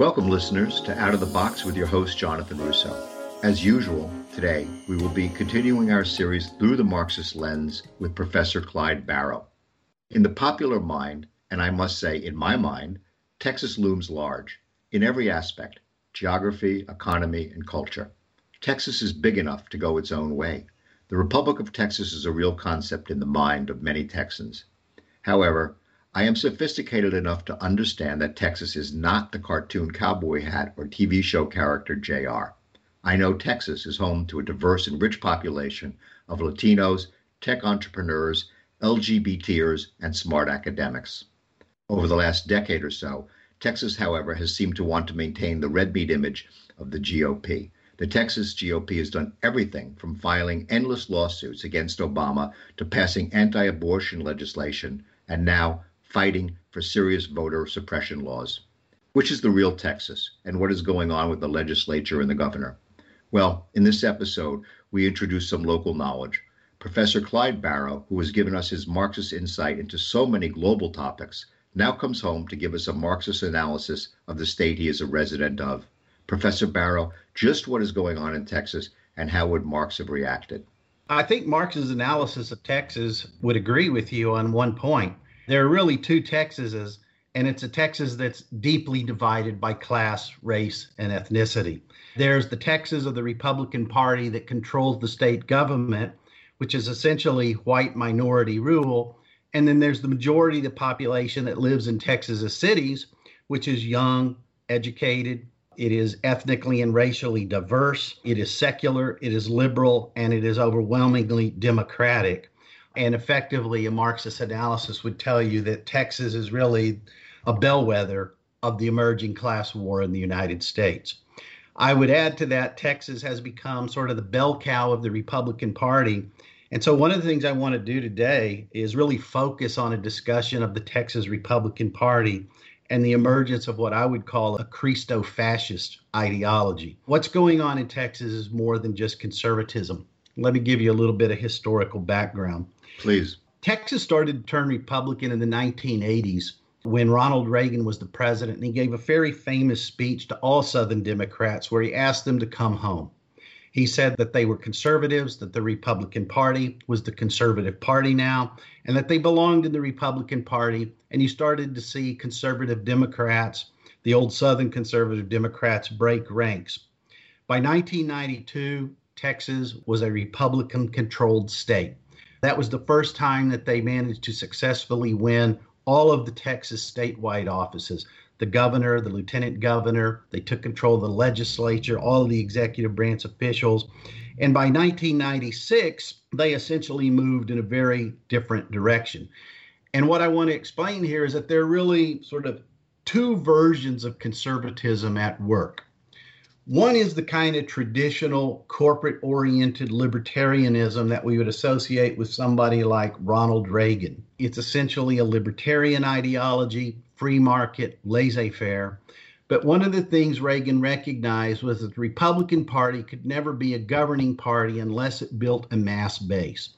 Welcome, listeners, to Out of the Box with your host, Jonathan Russo. As usual, today, we will be continuing our series Through the Marxist Lens with Professor Clyde Barrow. In the popular mind, and I must say in my mind, Texas looms large in every aspect, geography, economy, and culture. Texas is big enough to go its own way. The Republic of Texas is a real concept in the mind of many Texans. However, I am sophisticated enough to understand that Texas is not the cartoon cowboy hat or TV show character JR. I know Texas is home to a diverse and rich population of Latinos, tech entrepreneurs, LGBTers, and smart academics. Over the last decade or so, Texas, however, has seemed to want to maintain the red meat image of the GOP. The Texas GOP has done everything from filing endless lawsuits against Obama to passing anti-abortion legislation and now fighting for serious voter suppression laws. Which is the real Texas, and what is going on with the legislature and the governor? Well, in this episode, we introduce some local knowledge. Professor Clyde Barrow, who has given us his Marxist insight into so many global topics, now comes home to give us a Marxist analysis of the state he is a resident of. Professor Barrow, just what is going on in Texas, and how would Marx have reacted? I think Marx's analysis of Texas would agree with you on one point. There are really two Texases, and it's a Texas that's deeply divided by class, race, and ethnicity. There's the Texas of the Republican Party that controls the state government, which is essentially white minority rule. And then there's the majority of the population that lives in Texas's cities, which is young, educated. It is ethnically and racially diverse. It is secular, it is liberal, and it is overwhelmingly democratic. And effectively, a Marxist analysis would tell you that Texas is really a bellwether of the emerging class war in the United States. I would add to that, Texas has become sort of the bell cow of the Republican Party. And so one of the things I want to do today is really focus on a discussion of the Texas Republican Party and the emergence of what I would call a Christofascist ideology. What's going on in Texas is more than just conservatism. Let me give you a little bit of historical background. Please. Texas started to turn Republican in the 1980s when Ronald Reagan was the president, and he gave a very famous speech to all Southern Democrats where he asked them to come home. He said that they were conservatives, that the Republican Party was the conservative party now, and that they belonged in the Republican Party. And you started to see conservative Democrats, the old Southern conservative Democrats, break ranks. By 1992, Texas was a Republican-controlled state. That was the first time that they managed to successfully win all of the Texas statewide offices. The governor, the lieutenant governor, they took control of the legislature, all of the executive branch officials. And by 1996, they essentially moved in a very different direction. And what I want to explain here is that there are really sort of two versions of conservatism at work. One is the kind of traditional corporate-oriented libertarianism that we would associate with somebody like Ronald Reagan. It's essentially a libertarian ideology, free market, laissez-faire. But one of the things Reagan recognized was that the Republican Party could never be a governing party unless it built a mass base.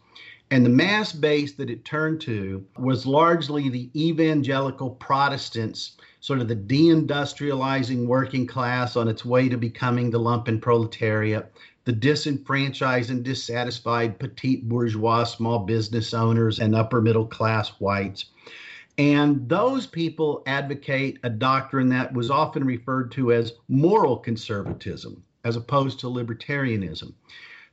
And the mass base that it turned to was largely the evangelical Protestants, sort of the deindustrializing working class on its way to becoming the lumpen proletariat, the disenfranchised and dissatisfied petite bourgeois small business owners and upper middle class whites. And those people advocate a doctrine that was often referred to as moral conservatism, as opposed to libertarianism.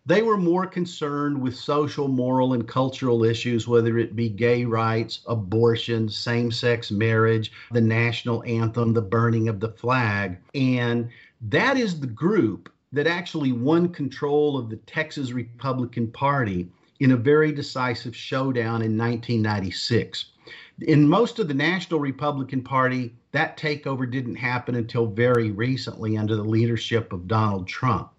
They were more concerned with social, moral, and cultural issues, whether it be gay rights, abortion, same-sex marriage, the national anthem, the burning of the flag. And that is the group that actually won control of the Texas Republican Party in a very decisive showdown in 1996. In most of the National Republican Party, that takeover didn't happen until very recently under the leadership of Donald Trump.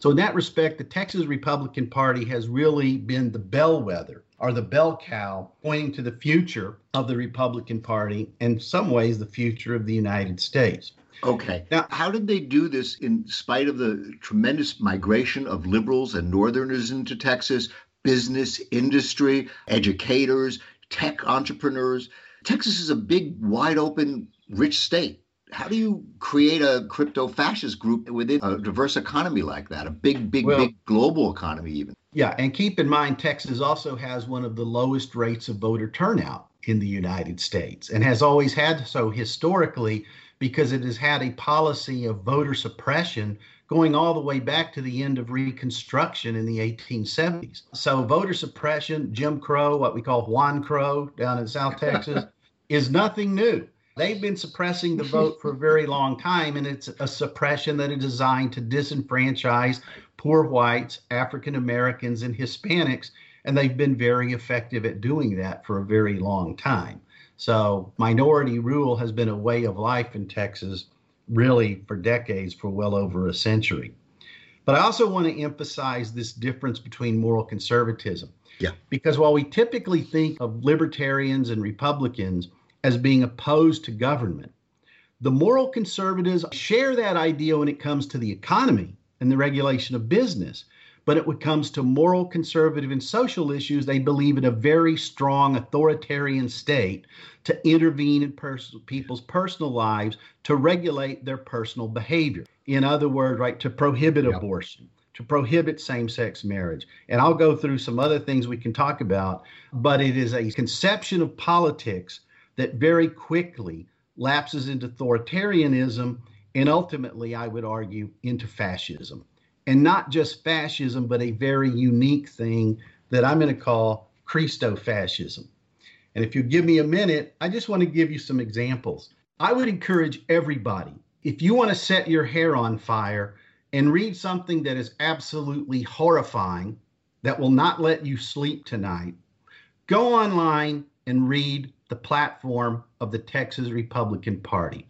So in that respect, the Texas Republican Party has really been the bellwether or the bell cow pointing to the future of the Republican Party and in some ways the future of the United States. Okay. Now, how did they do this in spite of the tremendous migration of liberals and northerners into Texas, business, industry, educators, tech entrepreneurs? Texas is a big, wide open, rich state. How do you create a crypto-fascist group within a diverse economy like that, a big global economy even? Yeah, and keep in mind, Texas also has one of the lowest rates of voter turnout in the United States and has always had so historically because it has had a policy of voter suppression going all the way back to the end of Reconstruction in the 1870s. So voter suppression, Jim Crow, what we call Juan Crow down in South Texas, is nothing new. They've been suppressing the vote for a very long time, and it's a suppression that is designed to disenfranchise poor whites, African Americans, and Hispanics, and they've been very effective at doing that for a very long time. So minority rule has been a way of life in Texas really for decades, for well over a century. But I also want to emphasize this difference between moral conservatism. Yeah. Because while we typically think of libertarians and Republicans as being opposed to government, the moral conservatives share that idea when it comes to the economy and the regulation of business. But when it comes to moral conservative and social issues, they believe in a very strong authoritarian state to intervene in people's personal lives, to regulate their personal behavior. In other words, right, to prohibit abortion, to prohibit same-sex marriage. And I'll go through some other things we can talk about, but it is a conception of politics that very quickly lapses into authoritarianism and ultimately, I would argue, into fascism. And not just fascism, but a very unique thing that I'm going to call Christofascism. And if you give me a minute, I just want to give you some examples. I would encourage everybody, if you want to set your hair on fire and read something that is absolutely horrifying, that will not let you sleep tonight, go online and read the platform of the Texas Republican Party.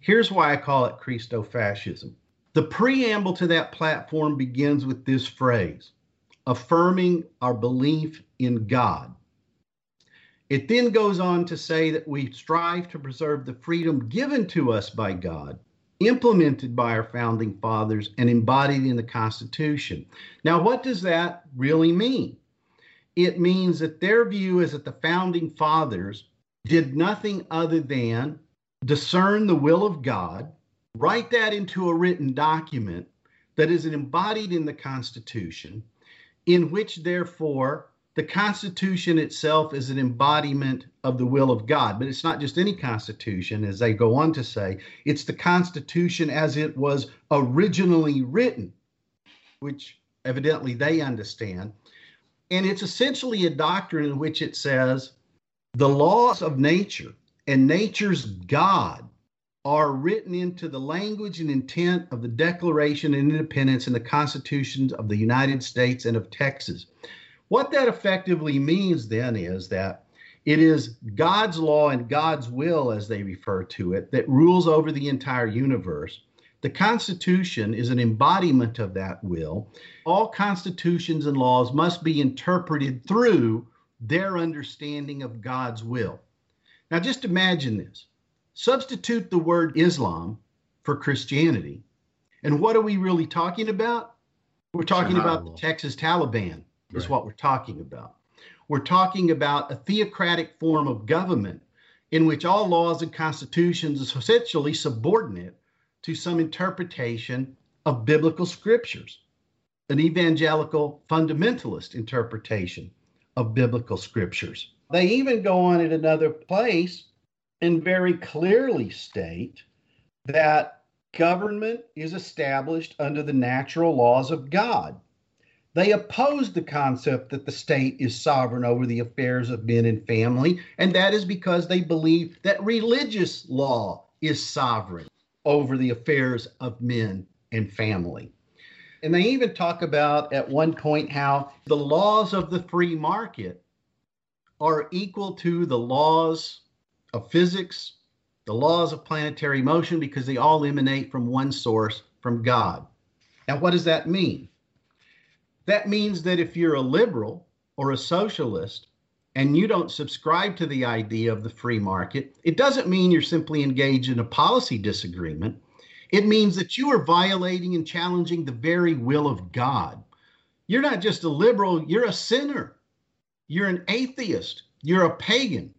Here's why I call it Christofascism. The preamble to that platform begins with this phrase, affirming our belief in God. It then goes on to say that we strive to preserve the freedom given to us by God, implemented by our founding fathers and embodied in the Constitution. Now, what does that really mean? It means that their view is that the founding fathers did nothing other than discern the will of God, write that into a written document that is embodied in the Constitution, in which, therefore, the Constitution itself is an embodiment of the will of God. But it's not just any Constitution, as they go on to say. It's the Constitution as it was originally written, which evidently they understand. And it's essentially a doctrine in which it says the laws of nature and nature's God are written into the language and intent of the Declaration of Independence and the Constitutions of the United States and of Texas. What that effectively means then is that it is God's law and God's will, as they refer to it, that rules over the entire universe. The Constitution is an embodiment of that will. All constitutions and laws must be interpreted through their understanding of God's will. Now, just imagine this. Substitute the word Islam for Christianity. And what are we really talking about? We're talking about the Texas Taliban is right. What we're talking about. We're talking about a theocratic form of government in which all laws and constitutions is essentially subordinate to some interpretation of biblical scriptures, an evangelical fundamentalist interpretation of biblical scriptures. They even go on in another place and very clearly state that government is established under the natural laws of God. They oppose the concept that the state is sovereign over the affairs of men and family, and that is because they believe that religious law is sovereign over the affairs of men and family. And they even talk about at one point how the laws of the free market are equal to the laws of physics, the laws of planetary motion, because they all emanate from one source, from God. Now, what does that mean? That means that if you're a liberal or a socialist and you don't subscribe to the idea of the free market, it doesn't mean you're simply engaged in a policy disagreement. It means that you are violating and challenging the very will of God. You're not just a liberal, you're a sinner. You're an atheist. You're a pagan.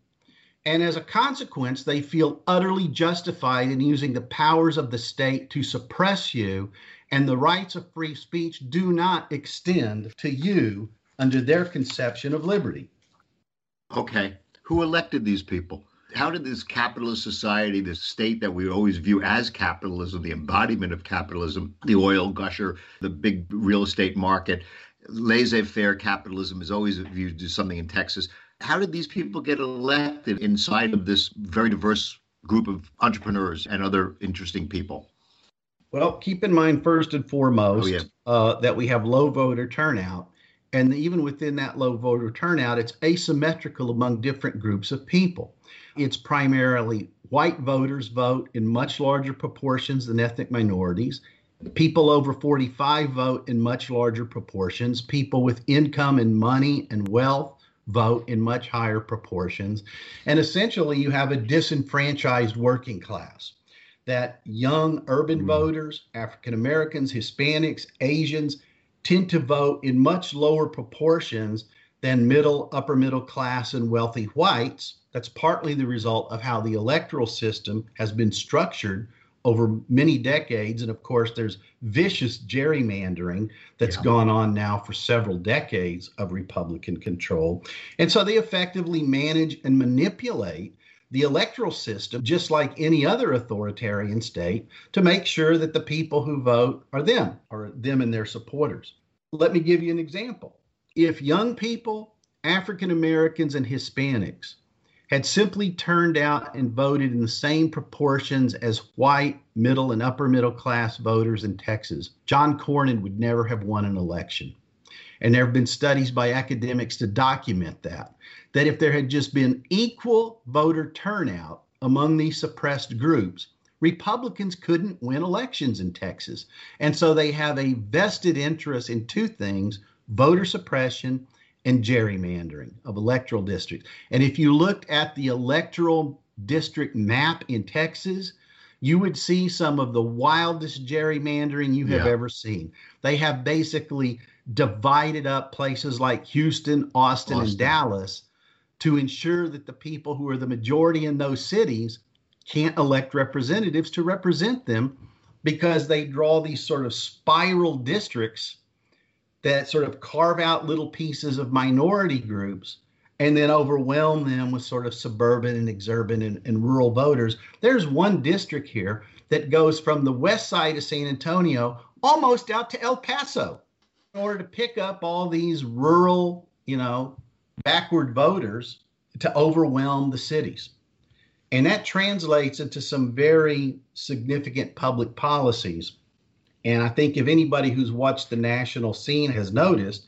And as a consequence, they feel utterly justified in using the powers of the state to suppress you, and the rights of free speech do not extend to you under their conception of liberty. Okay. Who elected these people? How did this capitalist society, this state that we always view as capitalism, the embodiment of capitalism, the oil gusher, the big real estate market, laissez-faire capitalism is always viewed as something in Texas. How did these people get elected inside of this very diverse group of entrepreneurs and other interesting people? Well, keep in mind, first and foremost, that we have low voter turnout. And even within that low voter turnout, it's asymmetrical among different groups of people. It's primarily white voters vote in much larger proportions than ethnic minorities. People over 45 vote in much larger proportions. People with income and money and wealth vote in much higher proportions. And essentially, you have a disenfranchised working class. That young urban voters, African Americans, Hispanics, Asians tend to vote in much lower proportions than middle, upper middle class and wealthy whites. That's partly the result of how the electoral system has been structured over many decades. And of course, there's vicious gerrymandering that's gone on now for several decades of Republican control. And so they effectively manage and manipulate the electoral system, just like any other authoritarian state, to make sure that the people who vote are them, or them and their supporters. Let me give you an example. If young people, African Americans, and Hispanics had simply turned out and voted in the same proportions as white, middle, and upper middle class voters in Texas, John Cornyn would never have won an election. And there have been studies by academics to document that if there had just been equal voter turnout among these suppressed groups, Republicans couldn't win elections in Texas. And so they have a vested interest in two things: voter suppression and gerrymandering of electoral districts. And if you looked at the electoral district map in Texas, you would see some of the wildest gerrymandering you have ever seen. They have basically divided up places like Houston, Austin, and Dallas to ensure that the people who are the majority in those cities can't elect representatives to represent them, because they draw these sort of spiral districts that sort of carve out little pieces of minority groups and then overwhelm them with sort of suburban and exurban and rural voters. There's one district here that goes from the west side of San Antonio almost out to El Paso in order to pick up all these rural, backward voters to overwhelm the cities. And that translates into some very significant public policies. And I think if anybody who's watched the national scene has noticed,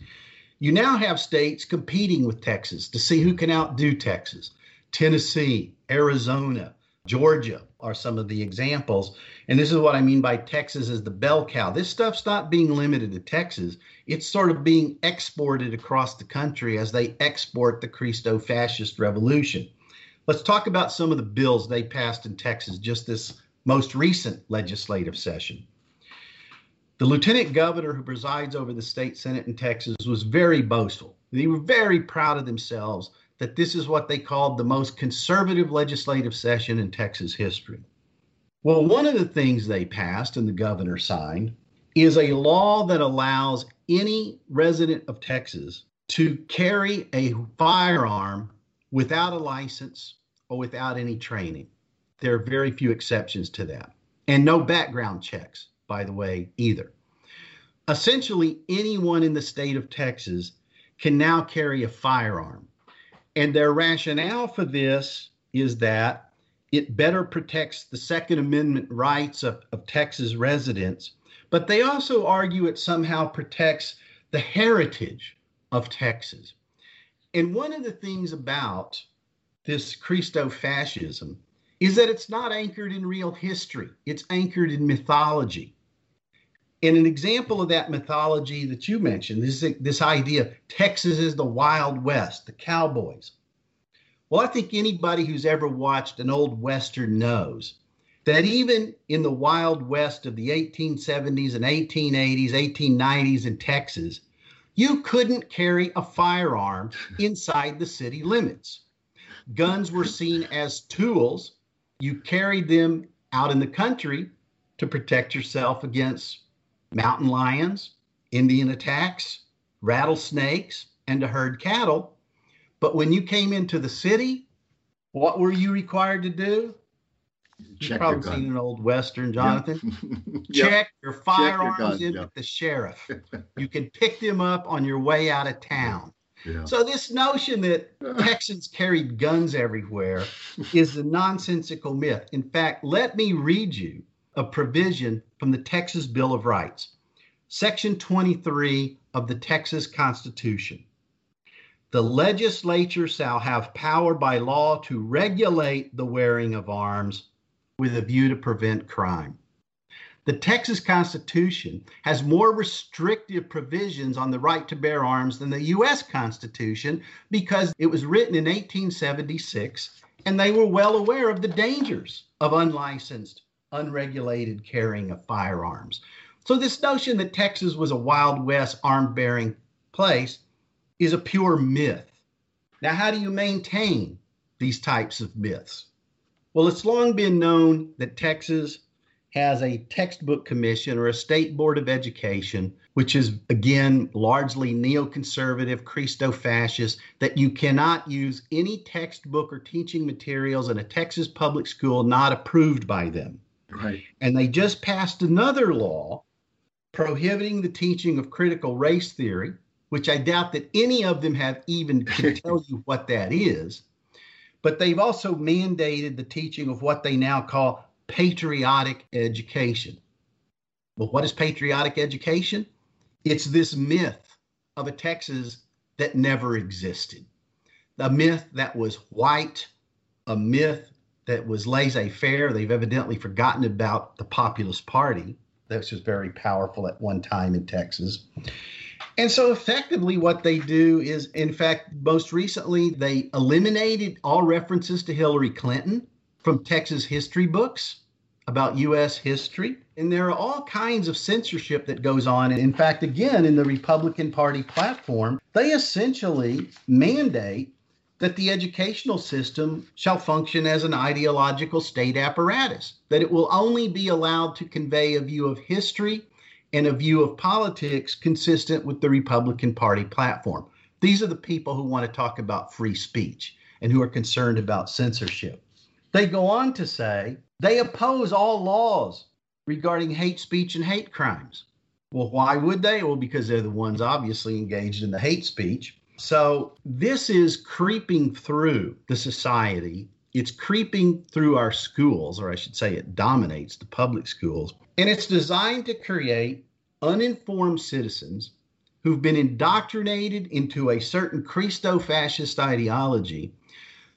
you now have states competing with Texas to see who can outdo Texas. Tennessee, Arizona, Georgia are some of the examples. And this is what I mean by Texas as the bell cow. This stuff's not being limited to Texas. It's sort of being exported across the country as they export the Christofascist revolution. Let's talk about some of the bills they passed in Texas just this most recent legislative session. The lieutenant governor who presides over the state senate in Texas was very boastful. They were very proud of themselves that this is what they called the most conservative legislative session in Texas history. Well, one of the things they passed and the governor signed is a law that allows any resident of Texas to carry a firearm without a license or without any training. There are very few exceptions to that, and no background checks, by the way, either. Essentially, anyone in the state of Texas can now carry a firearm. And their rationale for this is that it better protects the Second Amendment rights of Texas residents. But they also argue it somehow protects the heritage of Texas. And one of the things about this Christofascism is that it's not anchored in real history. It's anchored in mythology. And an example of that mythology that you mentioned, this idea of Texas is the Wild West, the cowboys. Well, I think anybody who's ever watched an old Western knows that even in the Wild West of the 1870s and 1880s, 1890s in Texas, you couldn't carry a firearm inside the city limits. Guns were seen as tools. You carried them out in the country to protect yourself against mountain lions, Indian attacks, rattlesnakes, and to herd cattle. But when you came into the city, what were you required to do? You've probably seen an old Western, Jonathan. Yep. Check your firearms in with the sheriff. You can pick them up on your way out of town. Yeah. So this notion that Texans carried guns everywhere is a nonsensical myth. In fact, let me read you a provision from the Texas Bill of Rights, Section 23 of the Texas Constitution. The legislature shall have power by law to regulate the wearing of arms with a view to prevent crime. The Texas Constitution has more restrictive provisions on the right to bear arms than the U.S. Constitution because it was written in 1876, and they were well aware of the dangers of unlicensed, unregulated carrying of firearms. So this notion that Texas was a Wild West arm-bearing place is a pure myth. Now, how do you maintain these types of myths? Well, it's long been known that Texas has a textbook commission or a state board of education, which is, again, largely neoconservative, Christofascist, that you cannot use any textbook or teaching materials in a Texas public school not approved by them. Right. And they just passed another law prohibiting the teaching of critical race theory, which I doubt that any of them have even can tell you what that is. But they've also mandated the teaching of what they now call patriotic education. Well, what is patriotic education? It's this myth of a Texas that never existed. A myth that was white, a myth that was laissez-faire. They've evidently forgotten about the Populist Party. That was very powerful at one time in Texas. And so effectively what they do is, in fact, most recently, they eliminated all references to Hillary Clinton from Texas history books about U.S. history. And there are all kinds of censorship that goes on. And in fact, again, in the Republican Party platform, they essentially mandate that the educational system shall function as an ideological state apparatus, that it will only be allowed to convey a view of history and a view of politics consistent with the Republican Party platform. These are the people who want to talk about free speech and who are concerned about censorship. They go on to say they oppose all laws regarding hate speech and hate crimes. Well, why would they? Well, because they're the ones obviously engaged in the hate speech. So this is creeping through the society. It's creeping through our schools, or I should say it dominates the public schools. And it's designed to create uninformed citizens who've been indoctrinated into a certain Christofascist ideology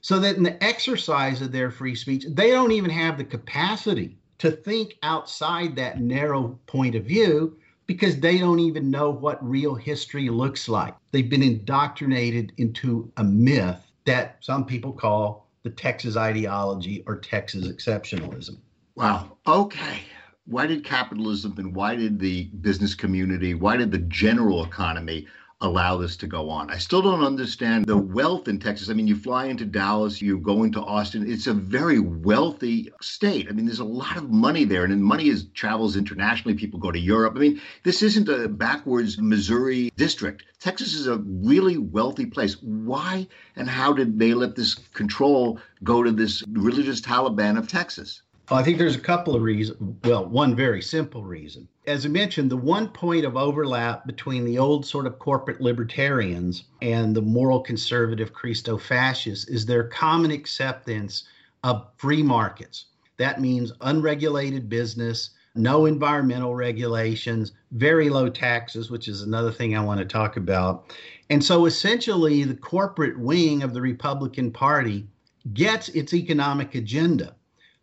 so that in the exercise of their free speech, they don't even have the capacity to think outside that narrow point of view because they don't even know what real history looks like. They've been indoctrinated into a myth that some people call the Texas ideology or Texas exceptionalism. Wow. Okay. Why did capitalism and why did the business community, why did the general economy allow this to go on? I still don't understand the wealth in Texas. I mean, you fly into Dallas, you go into Austin. It's a very wealthy state. I mean, there's a lot of money there, and money travels internationally. People go to Europe. I mean, this isn't a backwards Missouri district. Texas is a really wealthy place. Why and how did they let this control go to this religious Taliban of Texas? Well, I think there's a couple of reasons. Well, one very simple reason. As I mentioned, the one point of overlap between the old sort of corporate libertarians and the moral conservative Christofascists is their common acceptance of free markets. That means unregulated business, no environmental regulations, very low taxes, which is another thing I want to talk about. And so essentially the corporate wing of the Republican Party gets its economic agenda.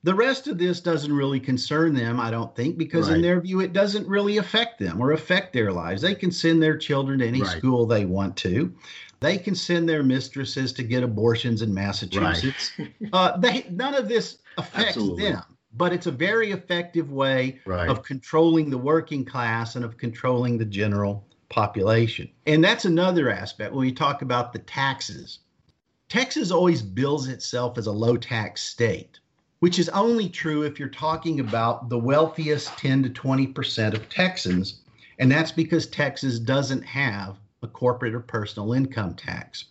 The rest of this doesn't really concern them, I don't think, because in their view, it doesn't really affect them or affect their lives. They can send their children to any school they want to. They can send their mistresses to get abortions in Massachusetts. None of this affects them, but it's a very effective way of controlling the working class and of controlling the general population. And that's another aspect when we talk about the taxes. Texas always bills itself as a low-tax state, which is only true if you're talking about the wealthiest 10 to 20% of Texans, and that's because Texas doesn't have a corporate or personal income tax.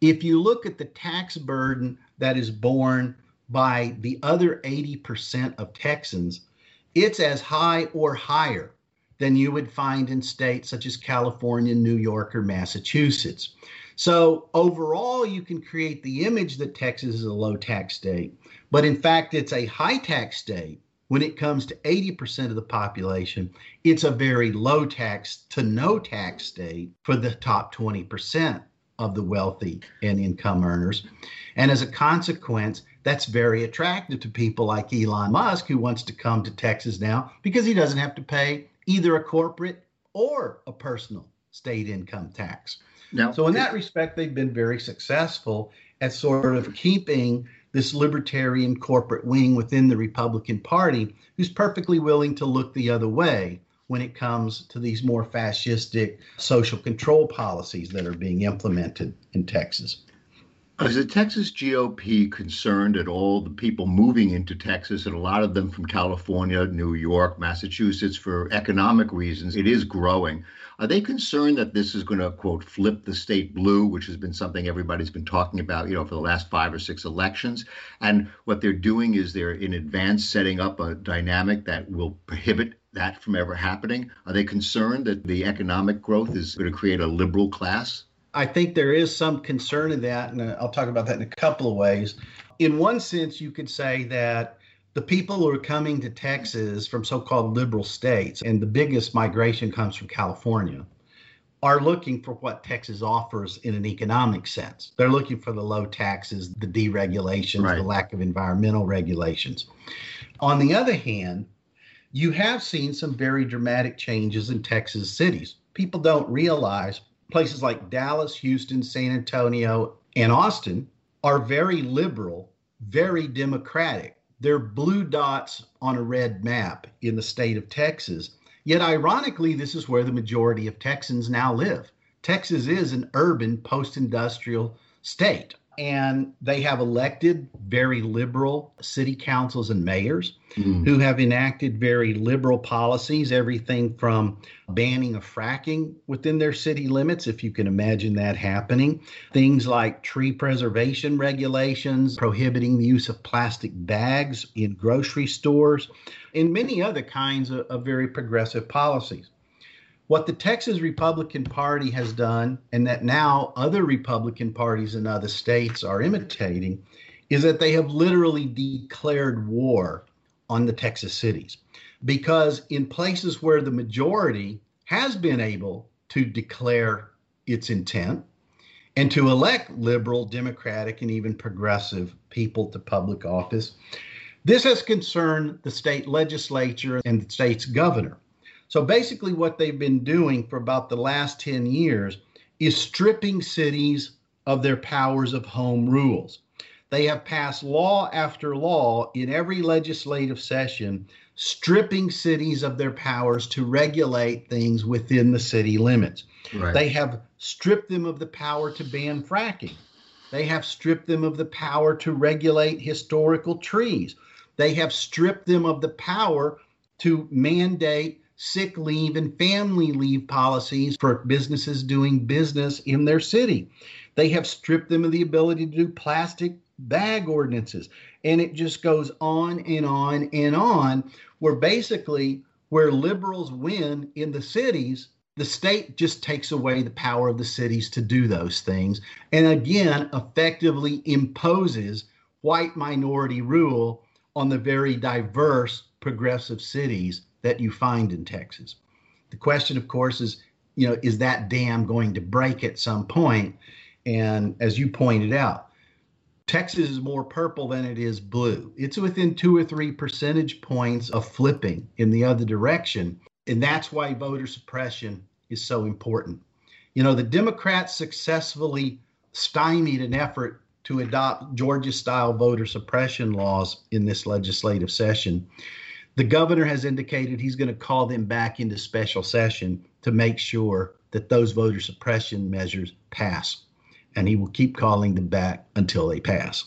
If you look at the tax burden that is borne by the other 80% of Texans, it's as high or higher than you would find in states such as California, New York, or Massachusetts. So overall, you can create the image that Texas is a low tax state, but in fact, it's a high tax state. When it comes to 80% of the population, it's a very low tax to no tax state for the top 20% of the wealthy and income earners. And as a consequence, that's very attractive to people like Elon Musk, who wants to come to Texas now because he doesn't have to pay either a corporate or a personal state income tax. No. So in that respect, they've been very successful at sort of keeping this libertarian corporate wing within the Republican Party, who's perfectly willing to look the other way when it comes to these more fascistic social control policies that are being implemented in Texas. Is the Texas GOP concerned at all the people moving into Texas, and a lot of them from California, New York, Massachusetts, for economic reasons? It is growing. Are they concerned that this is going to, quote, flip the state blue, which has been something everybody's been talking about, you know, for the last 5 or 6 elections? And what they're doing is they're in advance setting up a dynamic that will prohibit that from ever happening. Are they concerned that the economic growth is going to create a liberal class? I think there is some concern in that, and I'll talk about that in a couple of ways. In one sense, you could say that the people who are coming to Texas from so-called liberal states, and the biggest migration comes from California, are looking for what Texas offers in an economic sense. They're looking for the low taxes, the deregulations, right, the lack of environmental regulations. On the other hand, you have seen some very dramatic changes in Texas cities. People don't realize places like Dallas, Houston, San Antonio, and Austin are very liberal, very democratic. They're blue dots on a red map in the state of Texas. Yet, ironically, this is where the majority of Texans now live. Texas is an urban post-industrial state, and they have elected very liberal city councils and mayors who have enacted very liberal policies, everything from banning of fracking within their city limits, if you can imagine that happening, things like tree preservation regulations, prohibiting the use of plastic bags in grocery stores, and many other kinds of very progressive policies. What the Texas Republican Party has done, and that now other Republican parties in other states are imitating, is that they have literally declared war on the Texas cities. Because in places where the majority has been able to declare its intent and to elect liberal, democratic, and even progressive people to public office, this has concerned the state legislature and the state's governor. So basically what they've been doing for about the last 10 years is stripping cities of their powers of home rules. They have passed law after law in every legislative session, stripping cities of their powers to regulate things within the city limits. Right. They have stripped them of the power to ban fracking. They have stripped them of the power to regulate historical trees. They have stripped them of the power to mandate sick leave and family leave policies for businesses doing business in their city. They have stripped them of the ability to do plastic bag ordinances. And it just goes on and on and on, where basically where liberals win in the cities, the state just takes away the power of the cities to do those things. And again, effectively imposes white minority rule on the very diverse progressive cities that you find in Texas. The question, of course, is, you know, is that dam going to break at some point? And as you pointed out, Texas is more purple than it is blue. It's within 2 or 3 percentage points of flipping in the other direction. And that's why voter suppression is so important. You know, the Democrats successfully stymied an effort to adopt Georgia-style voter suppression laws in this legislative session. The governor has indicated he's going to call them back into special session to make sure that those voter suppression measures pass. and he will keep calling them back until they pass.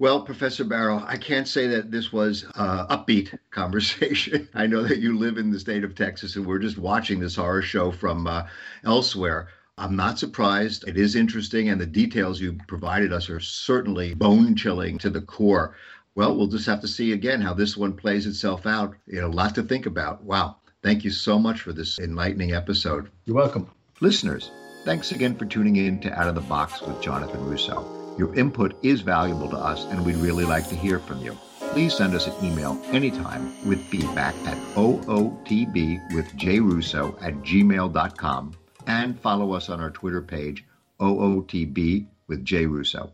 Well, Professor Barrow, I can't say that this was an upbeat conversation. I know that you live in the state of Texas, and we're just watching this horror show from elsewhere. I'm not surprised. It is interesting, and the details you provided us are certainly bone-chilling to the core. Well, we'll just have to see again how this one plays itself out. You know, a lot to think about. Wow. Thank you so much for this enlightening episode. You're welcome. Listeners, thanks again for tuning in to Out of the Box with Jonathan Russo. Your input is valuable to us, and we'd really like to hear from you. Please send us an email anytime with feedback at ootbwithjrusso@gmail.com and follow us on our Twitter page, ootbwithjrusso.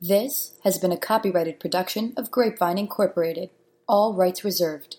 This has been a copyrighted production of Grapevine Incorporated. All rights reserved.